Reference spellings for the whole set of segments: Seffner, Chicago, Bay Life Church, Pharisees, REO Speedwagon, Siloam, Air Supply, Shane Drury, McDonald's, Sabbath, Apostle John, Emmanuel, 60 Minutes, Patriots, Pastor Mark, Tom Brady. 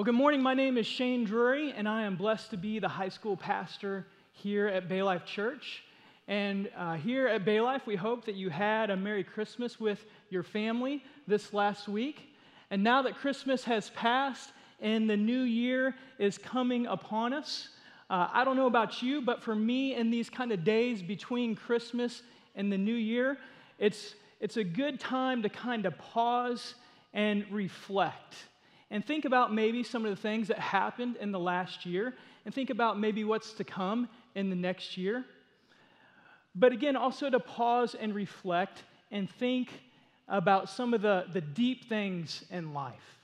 Well, good morning. My name is Shane Drury, and I am blessed to be the high school pastor here at Bay Life Church. And here at Bay Life, we hope that you had a Merry Christmas with your family this last week. And now that Christmas has passed and the new year is coming upon us, I don't know about you, but for me, in these kind of days between Christmas and the new year, it's a good time to kind of pause and reflect. And think about maybe some of the things that happened in the last year, and think about maybe what's to come in the next year. But again, also to pause and reflect and think about some of the deep things in life,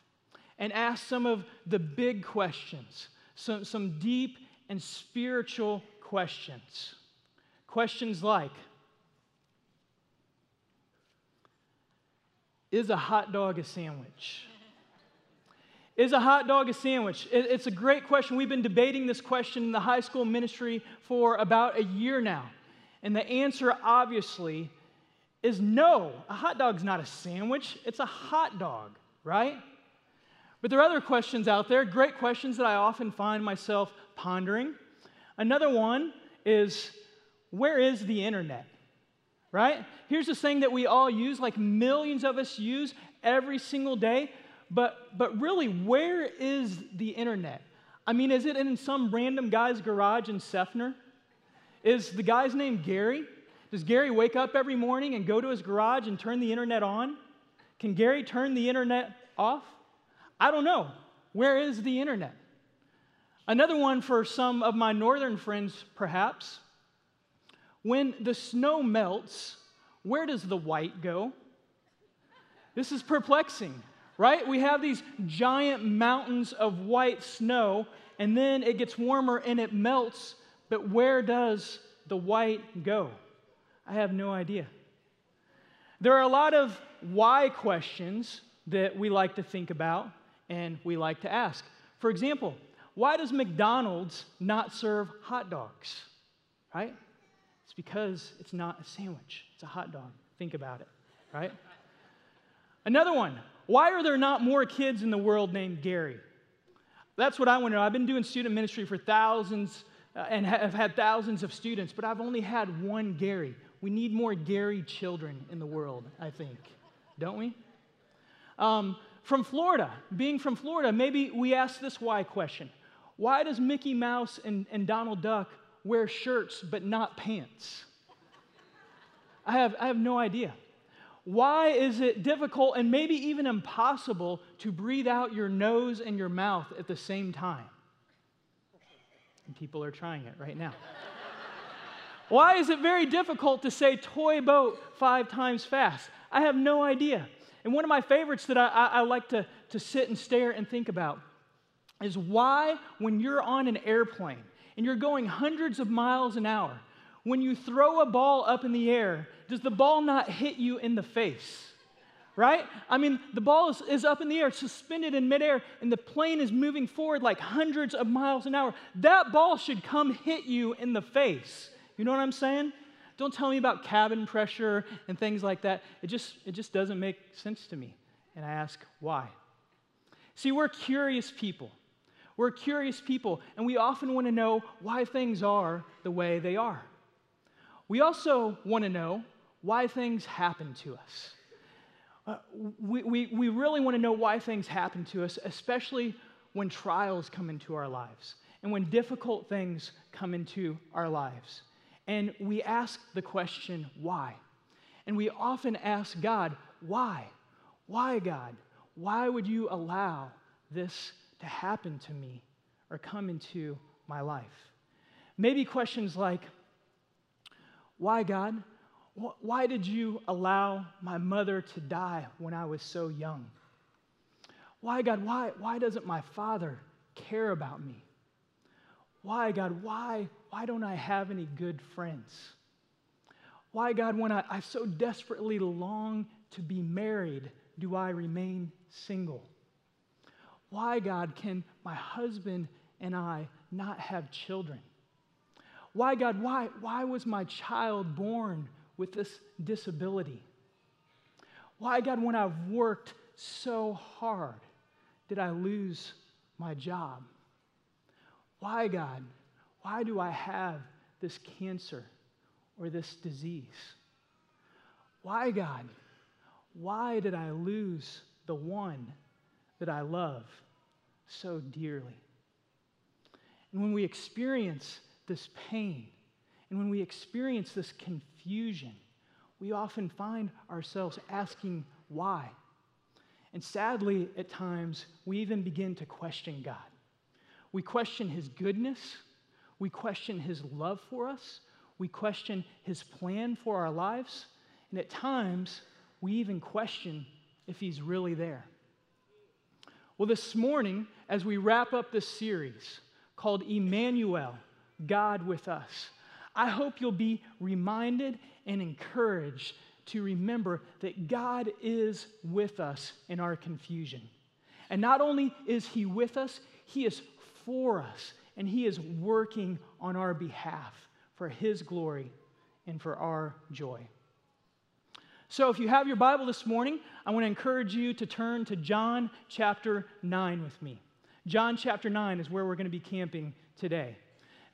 and ask some of the big questions, some deep and spiritual questions. Questions like, is a hot dog a sandwich? Is a hot dog a sandwich? It's a great question. We've been debating this question in the high school ministry for about a year now. And the answer, obviously, is no. A hot dog's not a sandwich. It's a hot dog, right? But there are other questions out there, great questions that I often find myself pondering. Another one is, where is the internet? Right? Here's this thing that we all use, like millions of us use every single day. But really, where is the internet? I mean, is it in some random guy's garage in Seffner? Is the guy's name Gary? Does Gary wake up every morning and go to his garage and turn the internet on? Can Gary turn the internet off? I don't know. Where is the internet? Another one for some of my northern friends, perhaps. When the snow melts, where does the white go? This is perplexing. Right? We have these giant mountains of white snow, and then it gets warmer and it melts, but where does the white go? I have no idea. There are a lot of why questions that we like to think about and we like to ask. For example, why does McDonald's not serve hot dogs? Right? It's because it's not a sandwich. It's a hot dog. Think about it, right? Another one. Why are there not more kids in the world named Gary? That's what I want to know. I've been doing student ministry for thousands and have had thousands of students, but I've only had one Gary. We need more Gary children in the world, I think, don't we? From Florida, being from Florida, maybe we ask this why question. Why does Mickey Mouse and Donald Duck wear shirts but not pants? I have no idea. Why is it difficult and maybe even impossible to breathe out your nose and your mouth at the same time? And people are trying it right now. Why is it very difficult to say toy boat 5 times fast? I have no idea. And one of my favorites that I like to sit and stare and think about is why, when you're on an airplane and you're going hundreds of miles an hour, when you throw a ball up in the air, does the ball not hit you in the face, right? I mean, the ball is up in the air, suspended in midair, and the plane is moving forward like hundreds of miles an hour. That ball should come hit you in the face. You know what I'm saying? Don't tell me about cabin pressure and things like that. It just doesn't make sense to me, and I ask why. See, we're curious people. We're curious people, and we often want to know why things are the way they are. We also want to know why things happen to us. We really want to know why things happen to us, especially when trials come into our lives and when difficult things come into our lives. And we ask the question, why? And we often ask God, why? Why, God? Why would you allow this to happen to me or come into my life? Maybe questions like, why, God? Why did you allow my mother to die when I was so young? Why, God, why doesn't my father care about me? Why, God, why don't I have any good friends? Why, God, when I so desperately long to be married, do I remain single? Why, God, can my husband and I not have children? Why, God, why was my child born with this disability? Why, God, when I've worked so hard, did I lose my job? Why, God? Why do I have this cancer or this disease? Why, God? Why did I lose the one that I love so dearly? And when we experience this pain, and when we experience this confusion, we often find ourselves asking why. And sadly, at times, we even begin to question God. We question His goodness. We question His love for us. We question His plan for our lives. And at times, we even question if He's really there. Well, this morning, as we wrap up this series called Emmanuel, God with Us, I hope you'll be reminded and encouraged to remember that God is with us in our confusion. And not only is He with us, He is for us, and He is working on our behalf for His glory and for our joy. So if you have your Bible this morning, I want to encourage you to turn to John chapter 9 with me. John chapter 9 is where we're going to be camping today.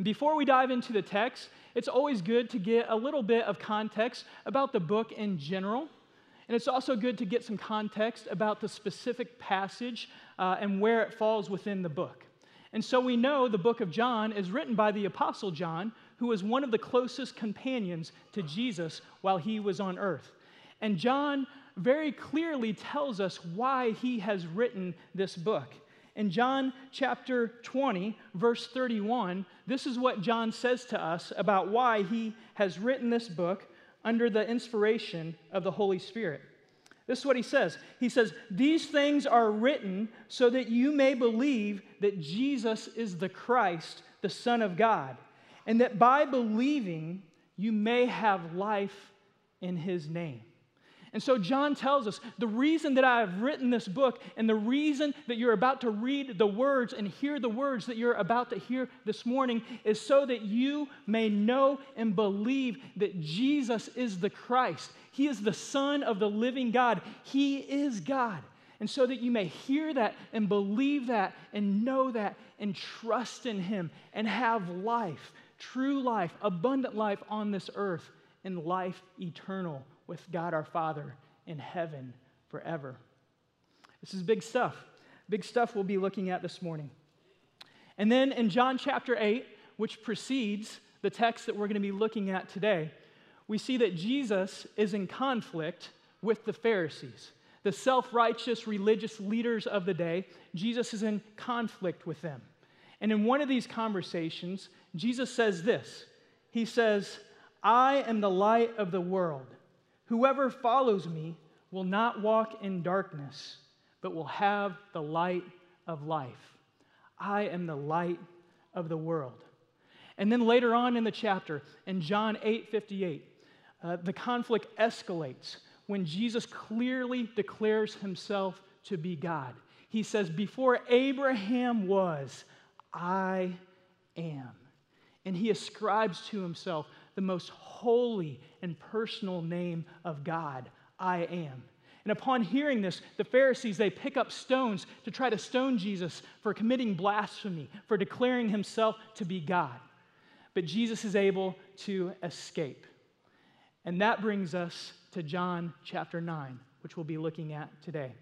Before we dive into the text, it's always good to get a little bit of context about the book in general, and it's also good to get some context about the specific passage and where it falls within the book. And so we know the book of John is written by the Apostle John, who was one of the closest companions to Jesus while He was on earth. And John very clearly tells us why he has written this book. In John chapter 20, verse 31, this is what John says to us about why he has written this book under the inspiration of the Holy Spirit. This is what he says. He says, "These things are written so that you may believe that Jesus is the Christ, the Son of God, and that by believing you may have life in His name." And so John tells us, the reason that I have written this book and the reason that you're about to read the words and hear the words that you're about to hear this morning is so that you may know and believe that Jesus is the Christ. He is the Son of the living God. He is God. And so that you may hear that and believe that and know that and trust in Him and have life, true life, abundant life on this earth and life eternal with God our Father in heaven forever. This is big stuff. Big stuff we'll be looking at this morning. And then in John chapter 8, which precedes the text that we're going to be looking at today, we see that Jesus is in conflict with the Pharisees, the self-righteous religious leaders of the day. Jesus is in conflict with them. And in one of these conversations, Jesus says this. He says, "I am the light of the world. Whoever follows me will not walk in darkness, but will have the light of life. I am the light of the world." And then later on in the chapter, in John 8:58, the conflict escalates when Jesus clearly declares Himself to be God. He says, "Before Abraham was, I am." And He ascribes to Himself the most holy and personal name of God, I am. And upon hearing this, the Pharisees, they pick up stones to try to stone Jesus for committing blasphemy, for declaring Himself to be God. But Jesus is able to escape. And that brings us to John chapter 9, which we'll be looking at today.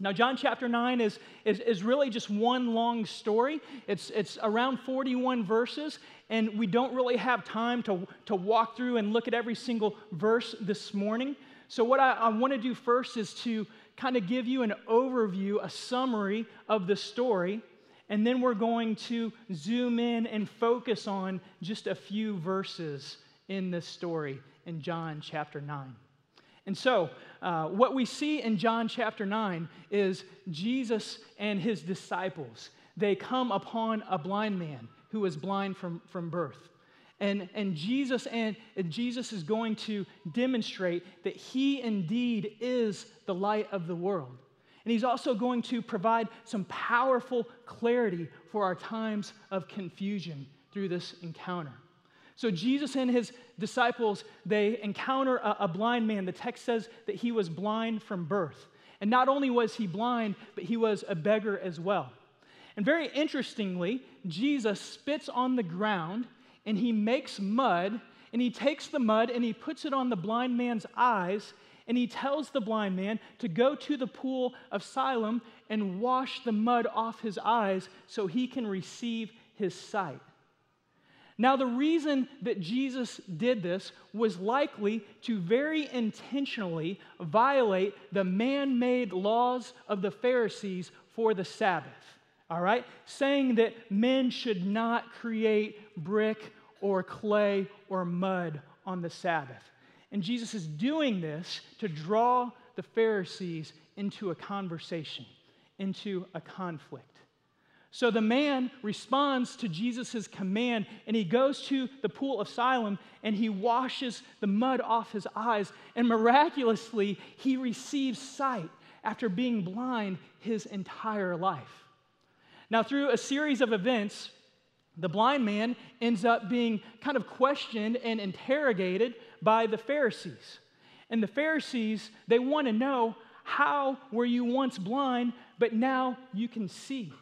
Now, John chapter 9 is really just one long story. It's around 41 verses, and we don't really have time to walk through and look at every single verse this morning. So what I want to do first is to kind of give you an overview, a summary of the story, and then we're going to zoom in and focus on just a few verses in this story in John chapter 9. And so what we see in John chapter 9 is Jesus and His disciples. They come upon a blind man who was blind from birth. And Jesus is going to demonstrate that He indeed is the light of the world. And He's also going to provide some powerful clarity for our times of confusion through this encounter. So Jesus and His disciples, they encounter a blind man. The text says that he was blind from birth. And not only was he blind, but he was a beggar as well. And very interestingly, Jesus spits on the ground and he makes mud and he takes the mud and he puts it on the blind man's eyes and he tells the blind man to go to the pool of Siloam and wash the mud off his eyes so he can receive his sight. Now, the reason that Jesus did this was likely to very intentionally violate the man-made laws of the Pharisees for the Sabbath, all right? Saying that men should not create brick or clay or mud on the Sabbath. And Jesus is doing this to draw the Pharisees into a conversation, into a conflict. So the man responds to Jesus' command, and he goes to the pool of Siloam, and he washes the mud off his eyes, and miraculously, he receives sight after being blind his entire life. Now, through a series of events, the blind man ends up being kind of questioned and interrogated by the Pharisees. And the Pharisees, they want to know, how were you once blind, but now you can see?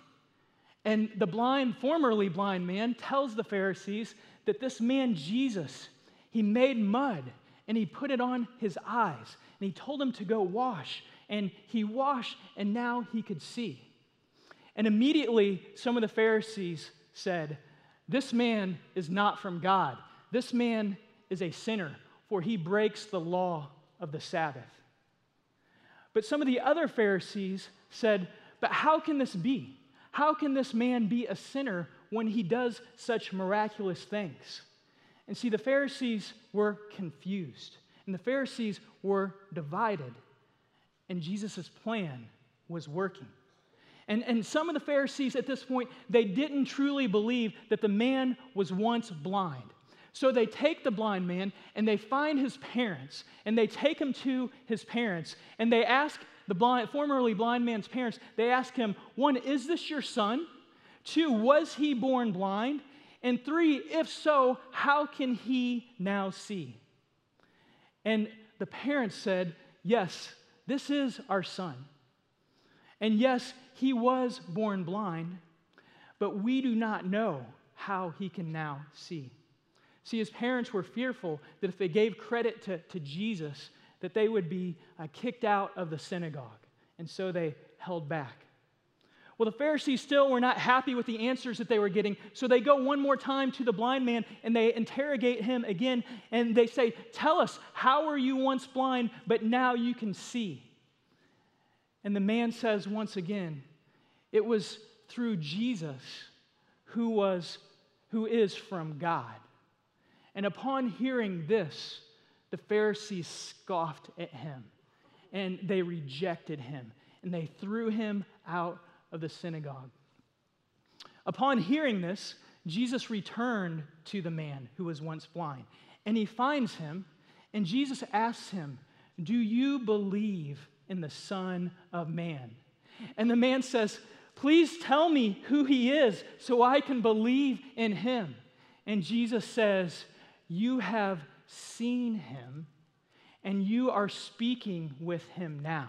And the formerly blind man tells the Pharisees that this man Jesus, he made mud and he put it on his eyes and he told him to go wash, and he washed, and now he could see. And immediately some of the Pharisees said, "This man is not from God. This man is a sinner, for he breaks the law of the Sabbath." But some of the other Pharisees said, "But how can this be? How can this man be a sinner when he does such miraculous things?" And see, the Pharisees were confused, and the Pharisees were divided, and Jesus' plan was working. And some of the Pharisees at this point, they didn't truly believe that the man was once blind. So they take the blind man, and they find his parents, and they take him to his parents, and they ask the formerly blind man's parents, they ask him, one, is this your son? Two, was he born blind? And three, if so, how can he now see? And the parents said, yes, this is our son. And yes, he was born blind, but we do not know how he can now see. See, his parents were fearful that if they gave credit to Jesus, that they would be kicked out of the synagogue. And so they held back. Well, the Pharisees still were not happy with the answers that they were getting, so they go one more time to the blind man, and they interrogate him again, and they say, tell us, how were you once blind, but now you can see? And the man says once again, it was through Jesus who is from God. And upon hearing this, the Pharisees scoffed at him, and they rejected him, and they threw him out of the synagogue. Upon hearing this, Jesus returned to the man who was once blind, and he finds him, and Jesus asks him, do you believe in the Son of Man? And the man says, please tell me who he is so I can believe in him. And Jesus says, you have seen him, and you are speaking with him now.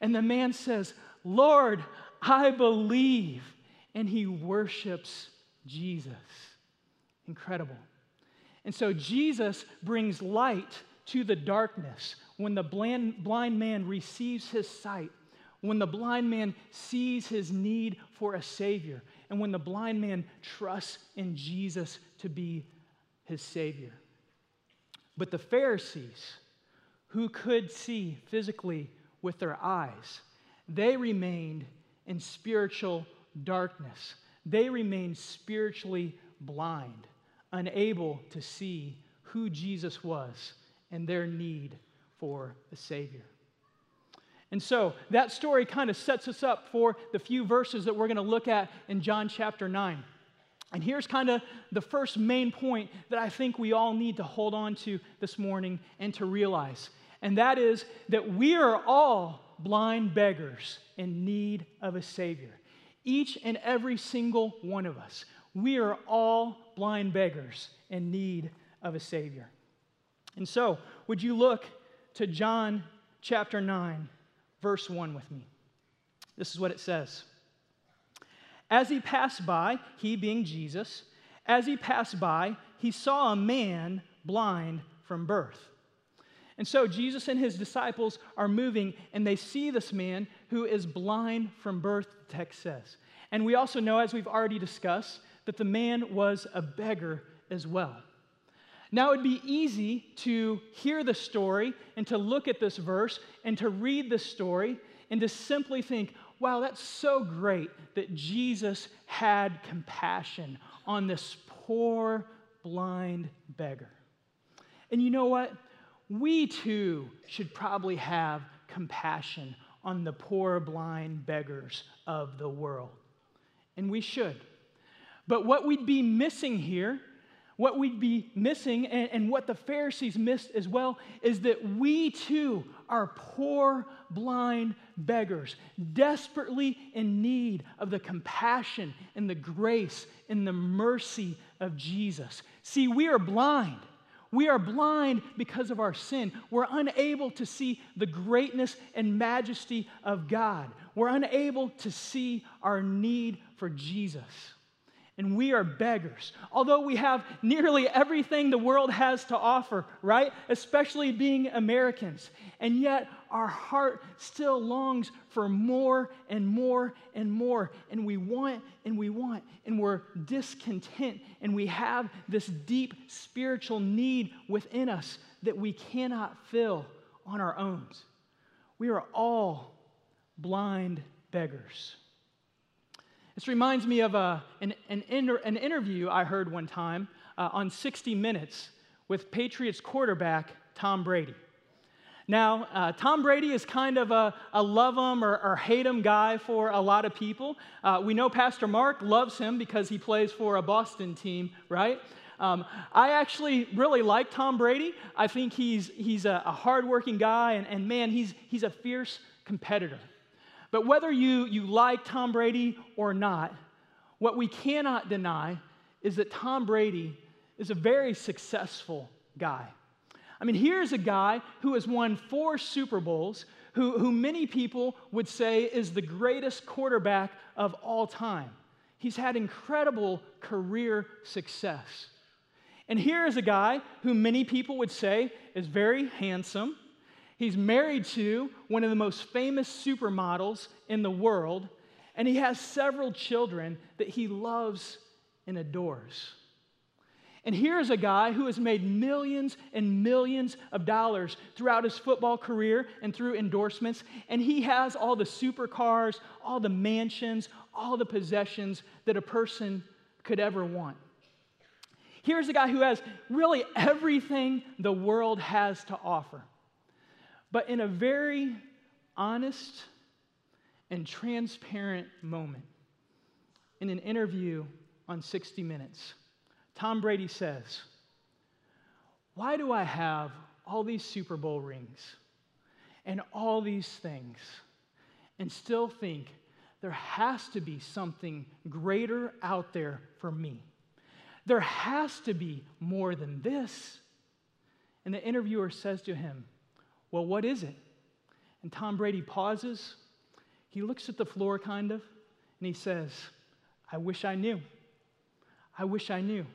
And the man says, Lord, I believe. And he worships Jesus. Incredible. And so Jesus brings light to the darkness when the blind man receives his sight, when the blind man sees his need for a Savior, and when the blind man trusts in Jesus to be his Savior. But the Pharisees, who could see physically with their eyes, they remained in spiritual darkness. They remained spiritually blind, unable to see who Jesus was and their need for a Savior. And so that story kind of sets us up for the few verses that we're going to look at in John chapter 9. And here's kind of the first main point that I think we all need to hold on to this morning and to realize. And that is that we are all blind beggars in need of a Savior. Each and every single one of us. We are all blind beggars in need of a Savior. And so, would you look to John chapter 9, verse 1 with me? This is what it says. As he passed by, he being Jesus, as he passed by, he saw a man blind from birth. And so Jesus and his disciples are moving, and they see this man who is blind from birth, the text says. And we also know, as we've already discussed, that the man was a beggar as well. Now, it would be easy to hear the story and to look at this verse and to read this story and to simply think, wow, that's so great that Jesus had compassion on this poor, blind beggar. And you know what? We too should probably have compassion on the poor, blind beggars of the world. And we should. But what we'd be missing here, what we'd be missing, and what the Pharisees missed as well, is that we too are poor, blind beggars, desperately in need of the compassion and the grace and the mercy of Jesus. See, we are blind. We are blind because of our sin. We're unable to see the greatness and majesty of God. We're unable to see our need for Jesus. And we are beggars. Although we have nearly everything the world has to offer, right? Especially being Americans. And yet our heart still longs for more and more and more. And we want and we want. And we're discontent. And we have this deep spiritual need within us that we cannot fill on our own. We are all blind beggars. This reminds me of an interview I heard one time on 60 Minutes with Patriots quarterback Tom Brady. Now, Tom Brady is kind of a love him or hate him guy for a lot of people. We know Pastor Mark loves him because he plays for a Boston team, right? I actually really like Tom Brady. I think he's a hardworking guy, and man, he's a fierce competitor. But whether you like Tom Brady or not, what we cannot deny is that Tom Brady is a very successful guy. I mean, here's a guy who has won 4 Super Bowls, who many people would say is the greatest quarterback of all time. He's had incredible career success. And here is a guy who many people would say is very handsome. He's married to one of the most famous supermodels in the world, and he has several children that he loves and adores. And here's a guy who has made millions and millions of dollars throughout his football career and through endorsements, and he has all the supercars, all the mansions, all the possessions that a person could ever want. Here's a guy who has really everything the world has to offer. But in a very honest and transparent moment, in an interview on 60 Minutes, Tom Brady says, "Why do I have all these Super Bowl rings and all these things and still think there has to be something greater out there for me? There has to be more than this." And the interviewer says to him, "Well, what is it?" And Tom Brady pauses. He looks at the floor, kind of, and he says, "I wish I knew. I wish I knew."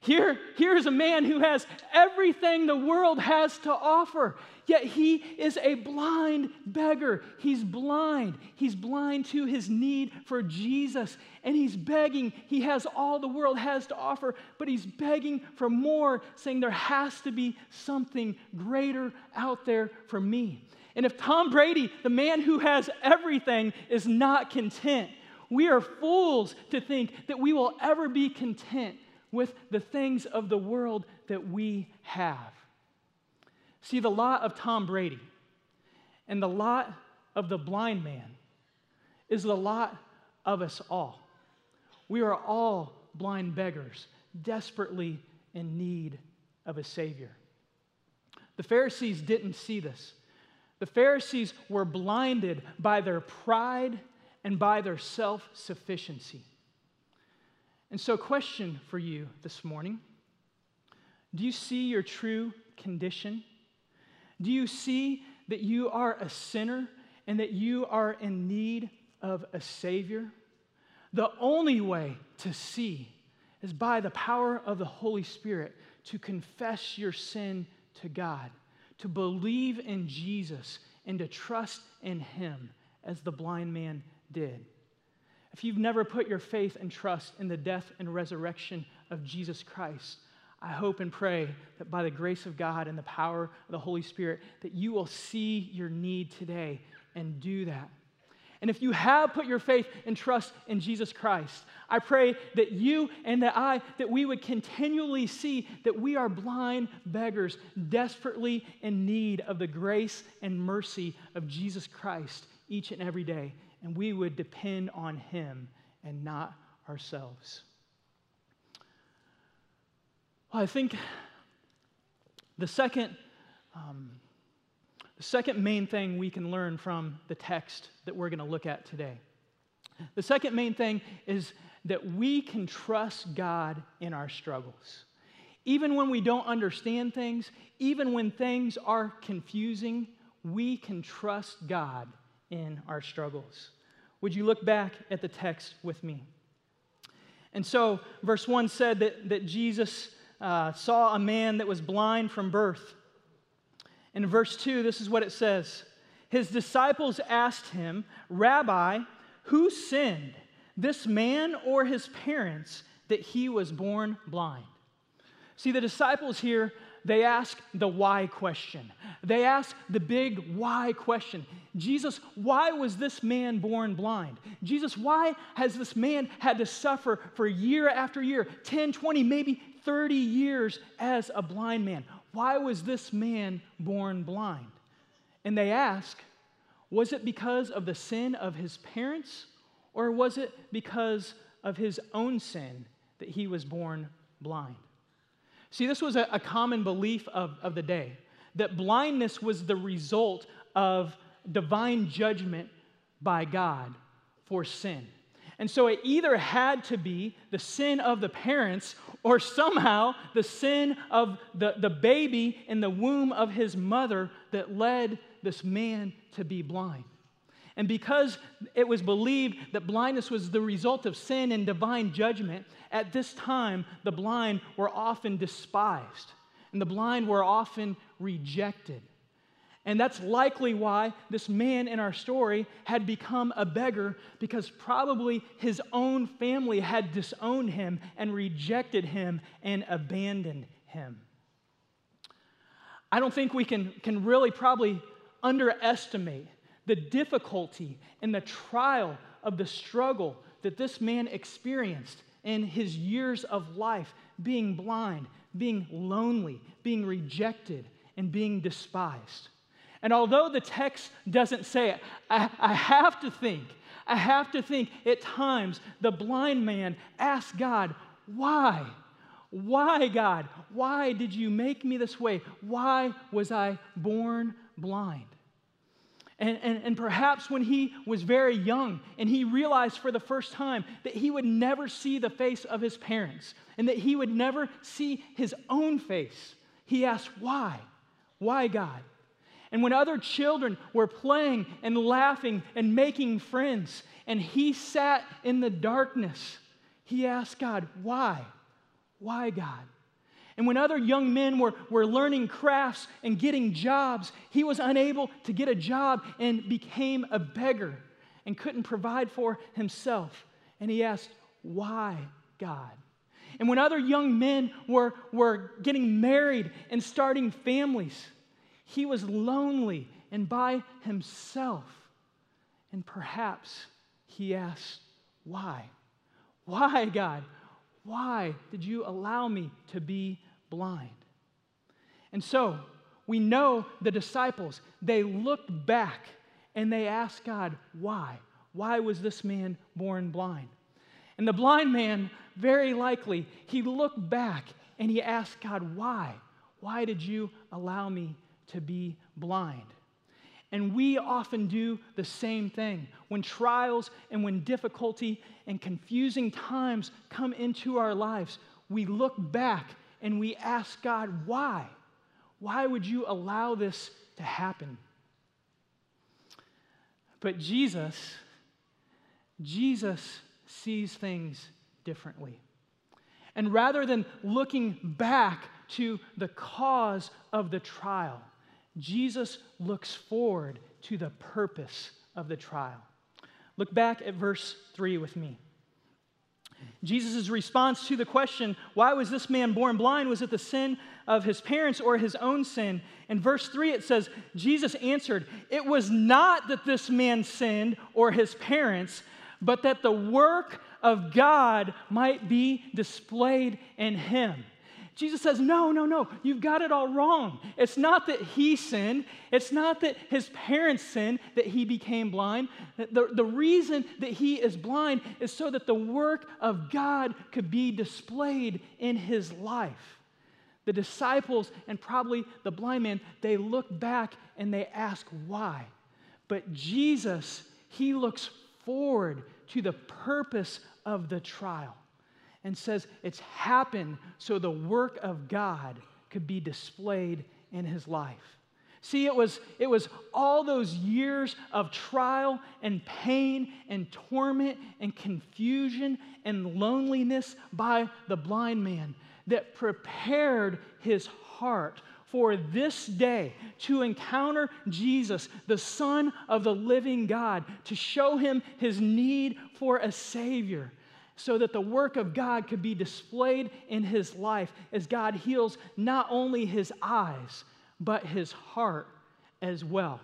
Here is a man who has everything the world has to offer, yet he is a blind beggar. He's blind. He's blind to his need for Jesus, and he's begging. He has all the world has to offer, but he's begging for more, saying there has to be something greater out there for me. And if Tom Brady, the man who has everything, is not content, we are fools to think that we will ever be content with the things of the world that we have. See, the lot of Tom Brady and the lot of the blind man is the lot of us all. We are all blind beggars, desperately in need of a Savior. The Pharisees didn't see this. The Pharisees were blinded by their pride and by their self-sufficiency. And so, question for you this morning: do you see your true condition? Do you see that you are a sinner and that you are in need of a Savior? The only way to see is by the power of the Holy Spirit, to confess your sin to God, to believe in Jesus, and to trust in him as the blind man did. If you've never put your faith and trust in the death and resurrection of Jesus Christ, I hope and pray that by the grace of God and the power of the Holy Spirit, that you will see your need today and do that. And if you have put your faith and trust in Jesus Christ, I pray that you and that I, that we would continually see that we are blind beggars, desperately in need of the grace and mercy of Jesus Christ each and every day. And we would depend on him and not ourselves. Well, I think the second main thing we can learn from the text that we're going to look at today. The second main thing is that we can trust God in our struggles. Even when we don't understand things, even when things are confusing, we can trust God in our struggles. Would you look back at the text with me? And so, verse 1 said that Jesus saw a man that was blind from birth. In verse 2, this is what it says. His disciples asked him, "Rabbi, who sinned, this man or his parents, that he was born blind?" See, the disciples here, they ask the why question. They ask the big why question. Jesus, why was this man born blind? Jesus, why has this man had to suffer for year after year, 10, 20, maybe 30 years as a blind man? Why was this man born blind? And they ask, was it because of the sin of his parents, or was it because of his own sin that he was born blind? See, this was a common belief of the day, that blindness was the result of divine judgment by God for sin. And so it either had to be the sin of the parents or somehow the sin of the baby in the womb of his mother that led this man to be blind. And because it was believed that blindness was the result of sin and divine judgment, at this time the blind were often despised and the blind were often rejected. And that's likely why this man in our story had become a beggar, because probably his own family had disowned him and rejected him and abandoned him. I don't think we can really probably underestimate the difficulty and the trial of the struggle that this man experienced in his years of life, being blind, being lonely, being rejected, and being despised. And although the text doesn't say it, I have to think at times the blind man asked God, why? Why, God? Why did you make me this way? Why was I born blind? And perhaps when he was very young and he realized for the first time that he would never see the face of his parents and that he would never see his own face, he asked, why? Why, God? And when other children were playing and laughing and making friends and he sat in the darkness, he asked God, why? Why, God? And when other young men were learning crafts and getting jobs, he was unable to get a job and became a beggar and couldn't provide for himself. And he asked, why, God? And when other young men were getting married and starting families, he was lonely and by himself. And perhaps he asked, why? Why, God? Why did you allow me to be blind? And so we know the disciples, they looked back and they asked God, why? Why was this man born blind? And the blind man, very likely, he looked back and he asked God, why? Why did you allow me to be blind? And we often do the same thing. When trials and when difficulty and confusing times come into our lives, we look back and we ask God, why? Why would you allow this to happen? But Jesus sees things differently. And rather than looking back to the cause of the trial, Jesus looks forward to the purpose of the trial. Look back at verse 3 with me. Jesus' response to the question, why was this man born blind? Was it the sin of his parents or his own sin? In verse 3 it says, Jesus answered, it was not that this man sinned or his parents, but that the work of God might be displayed in him. Jesus says, no, you've got it all wrong. It's not that he sinned. It's not that his parents sinned that he became blind. The reason that he is blind is so that the work of God could be displayed in his life. The disciples and probably the blind man, they look back and they ask why. But Jesus, he looks forward to the purpose of the trial and says it's happened so the work of God could be displayed in his life. See, it was all those years of trial and pain and torment and confusion and loneliness by the blind man that prepared his heart for this day to encounter Jesus, the Son of the living God, to show him his need for a Savior so that the work of God could be displayed in his life as God heals not only his eyes, but his heart as well.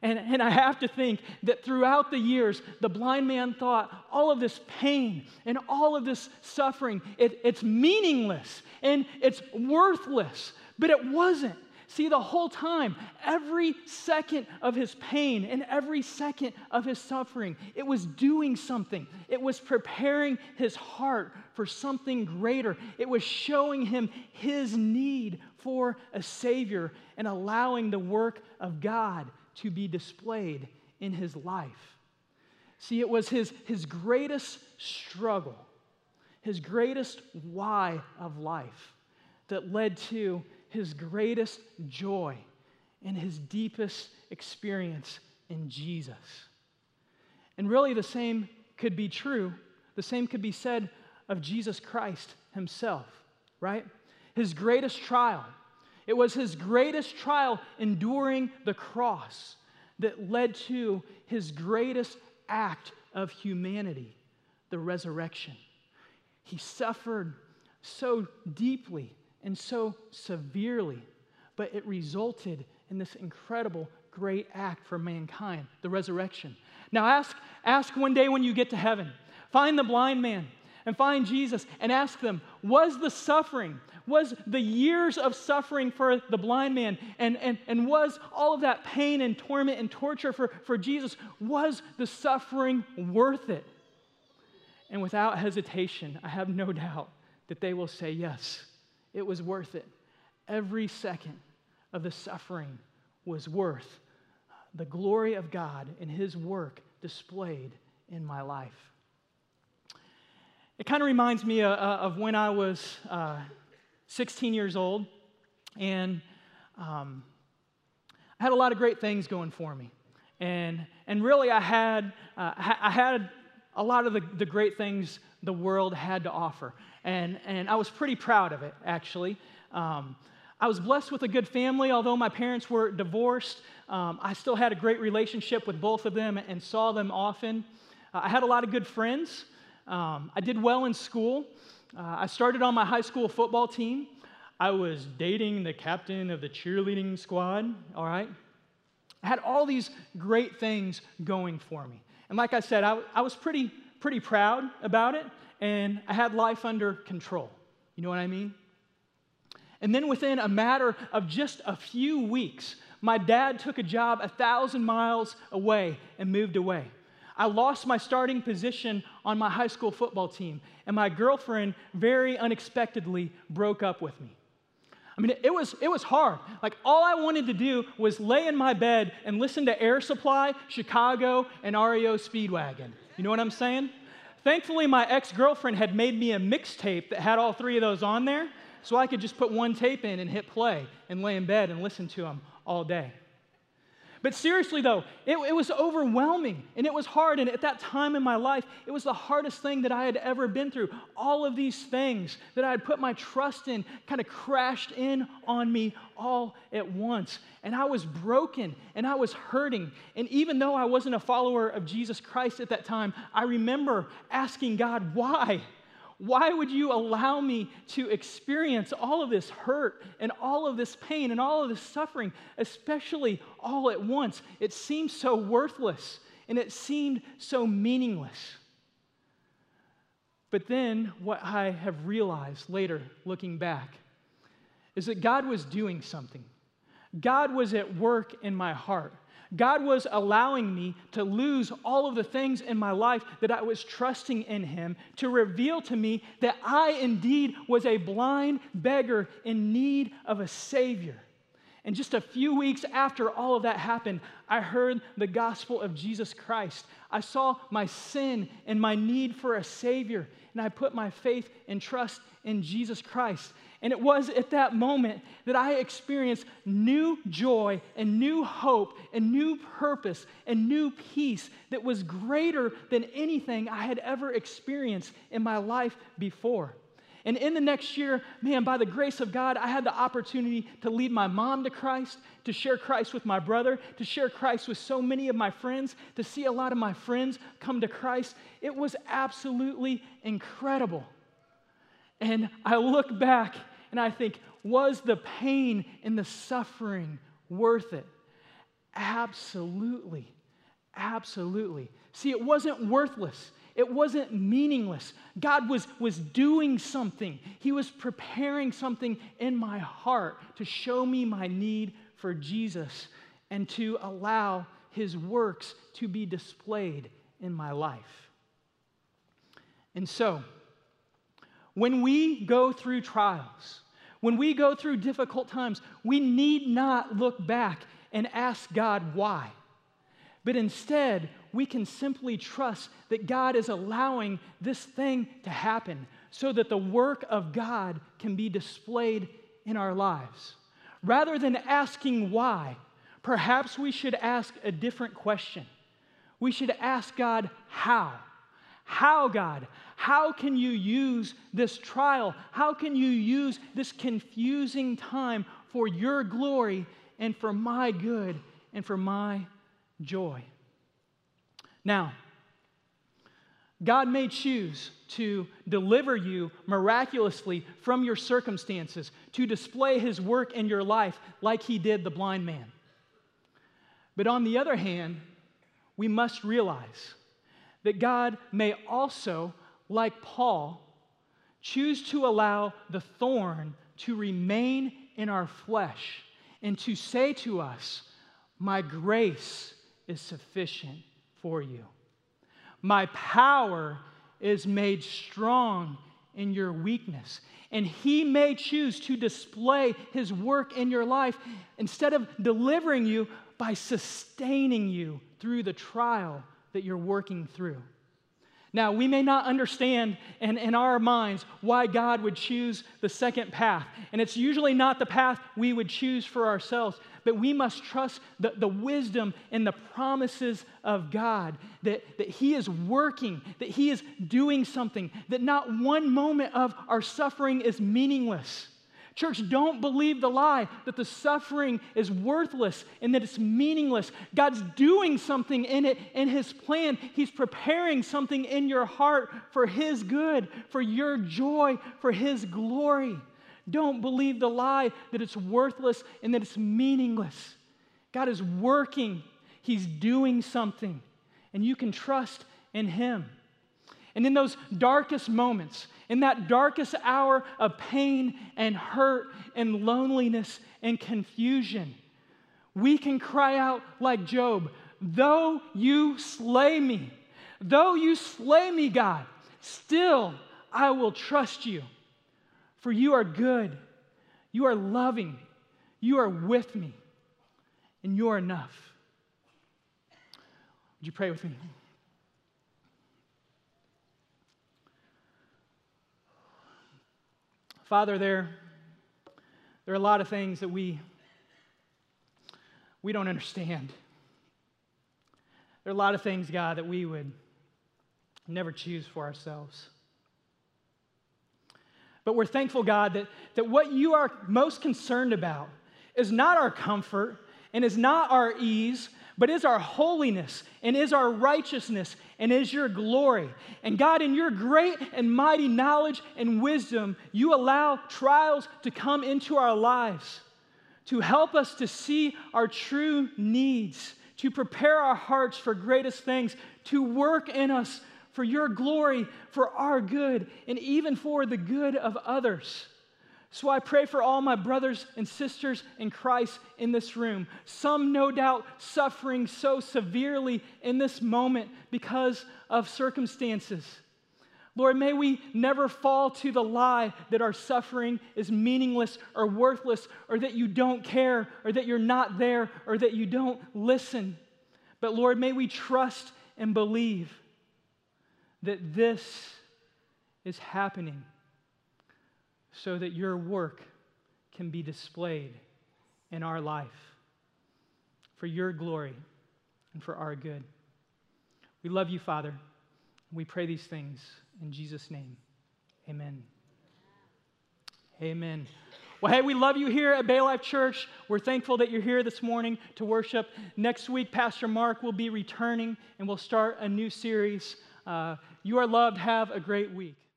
And I have to think that throughout the years, the blind man thought all of this pain and all of this suffering, it's meaningless and it's worthless. But it wasn't. See, the whole time, every second of his pain and every second of his suffering, it was doing something. It was preparing his heart for something greater. It was showing him his need for a Savior and allowing the work of God to be displayed in his life. See, it was his greatest struggle, his greatest why of life that led to his greatest joy and his deepest experience in Jesus. And really the same could be true, the same could be said of Jesus Christ himself, right? His greatest trial, it was his greatest trial enduring the cross that led to his greatest act of humanity, the resurrection. He suffered so deeply and so severely, but it resulted in this incredible, great act for mankind, the resurrection. Now ask one day when you get to heaven, find the blind man and find Jesus and ask them, was the suffering, was the years of suffering for the blind man and was all of that pain and torment and torture for Jesus, was the suffering worth it? And without hesitation, I have no doubt that they will say yes. It was worth it. Every second of the suffering was worth the glory of God and his work displayed in my life. It kind of reminds me of when I was 16 years old, and I had a lot of great things going for me. And really I had a lot of the great things the world had to offer. And I was pretty proud of it, actually. I was blessed with a good family, although my parents were divorced. I still had a great relationship with both of them and saw them often. I had a lot of good friends. I did well in school. I started on my high school football team. I was dating the captain of the cheerleading squad, all right? I had all these great things going for me. And like I said, I was pretty proud about it, and I had life under control. You know what I mean? And then within a matter of just a few weeks, my dad took a job 1,000 miles away and moved away. I lost my starting position on my high school football team, and my girlfriend very unexpectedly broke up with me. I mean, it was hard. Like, all I wanted to do was lay in my bed and listen to Air Supply, Chicago, and REO Speedwagon. You know what I'm saying? Thankfully, my ex-girlfriend had made me a mixtape that had all three of those on there, so I could just put one tape in and hit play and lay in bed and listen to them all day. But seriously though, it was overwhelming and it was hard. And at that time in my life, it was the hardest thing that I had ever been through. All of these things that I had put my trust in kind of crashed in on me all at once. And I was broken and I was hurting. And even though I wasn't a follower of Jesus Christ at that time, I remember asking God, why? Why would you allow me to experience all of this hurt and all of this pain and all of this suffering, especially all at once? It seemed so worthless and it seemed so meaningless. But then what I have realized later, looking back, is that God was doing something. God was at work in my heart. God was allowing me to lose all of the things in my life that I was trusting in Him to reveal to me that I indeed was a blind beggar in need of a Savior. And just a few weeks after all of that happened, I heard the gospel of Jesus Christ. I saw my sin and my need for a Savior, and I put my faith and trust in Jesus Christ. And it was at that moment that I experienced new joy and new hope and new purpose and new peace that was greater than anything I had ever experienced in my life before. And in the next year, man, by the grace of God, I had the opportunity to lead my mom to Christ, to share Christ with my brother, to share Christ with so many of my friends, to see a lot of my friends come to Christ. It was absolutely incredible. And I look back and I think, was the pain and the suffering worth it? Absolutely. Absolutely. See, it wasn't worthless. It wasn't meaningless. God was doing something. He was preparing something in my heart to show me my need for Jesus and to allow His works to be displayed in my life. And so, when we go through trials, when we go through difficult times, we need not look back and ask God why. But instead, we can simply trust that God is allowing this thing to happen so that the work of God can be displayed in our lives. Rather than asking why, perhaps we should ask a different question. We should ask God, how? How, God? How can you use this trial? How can you use this confusing time for your glory and for my good and for my joy? Now, God may choose to deliver you miraculously from your circumstances, to display His work in your life like He did the blind man. But on the other hand, we must realize that God may also, like Paul, choose to allow the thorn to remain in our flesh and to say to us, my grace is sufficient for you. My power is made strong in your weakness. And He may choose to display His work in your life instead of delivering you by sustaining you through the trial that you're working through. Now, we may not understand in our minds why God would choose the second path, and it's usually not the path we would choose for ourselves, but we must trust the wisdom and the promises of God, that He is working, that He is doing something, that not one moment of our suffering is meaningless. Church, don't believe the lie that the suffering is worthless and that it's meaningless. God's doing something in it, in His plan. He's preparing something in your heart for His good, for your joy, for His glory. Don't believe the lie that it's worthless and that it's meaningless. God is working. He's doing something, and you can trust in Him. And in those darkest moments, in that darkest hour of pain and hurt and loneliness and confusion, we can cry out like Job, though you slay me, God, still I will trust you. For you are good, you are loving, you are with me, and you are enough. Would you pray with me? Father, there are a lot of things that we don't understand. There are a lot of things, God, that we would never choose for ourselves. But we're thankful, God, that what you are most concerned about is not our comfort and is not our ease, but is our holiness and is our righteousness and is your glory. And God, in your great and mighty knowledge and wisdom, you allow trials to come into our lives to help us to see our true needs, to prepare our hearts for greatest things, to work in us for your glory, for our good, and even for the good of others. So I pray for all my brothers and sisters in Christ in this room, some no doubt suffering so severely in this moment because of circumstances. Lord, may we never fall to the lie that our suffering is meaningless or worthless, or that you don't care, or that you're not there, or that you don't listen. But Lord, may we trust and believe that this is happening so that your work can be displayed in our life for your glory and for our good. We love you, Father. We pray these things in Jesus' name. Amen. Amen. Well, hey, we love you here at Bay Life Church. We're thankful that you're here this morning to worship. Next week, Pastor Mark will be returning, and we'll start a new series. You are loved. Have a great week.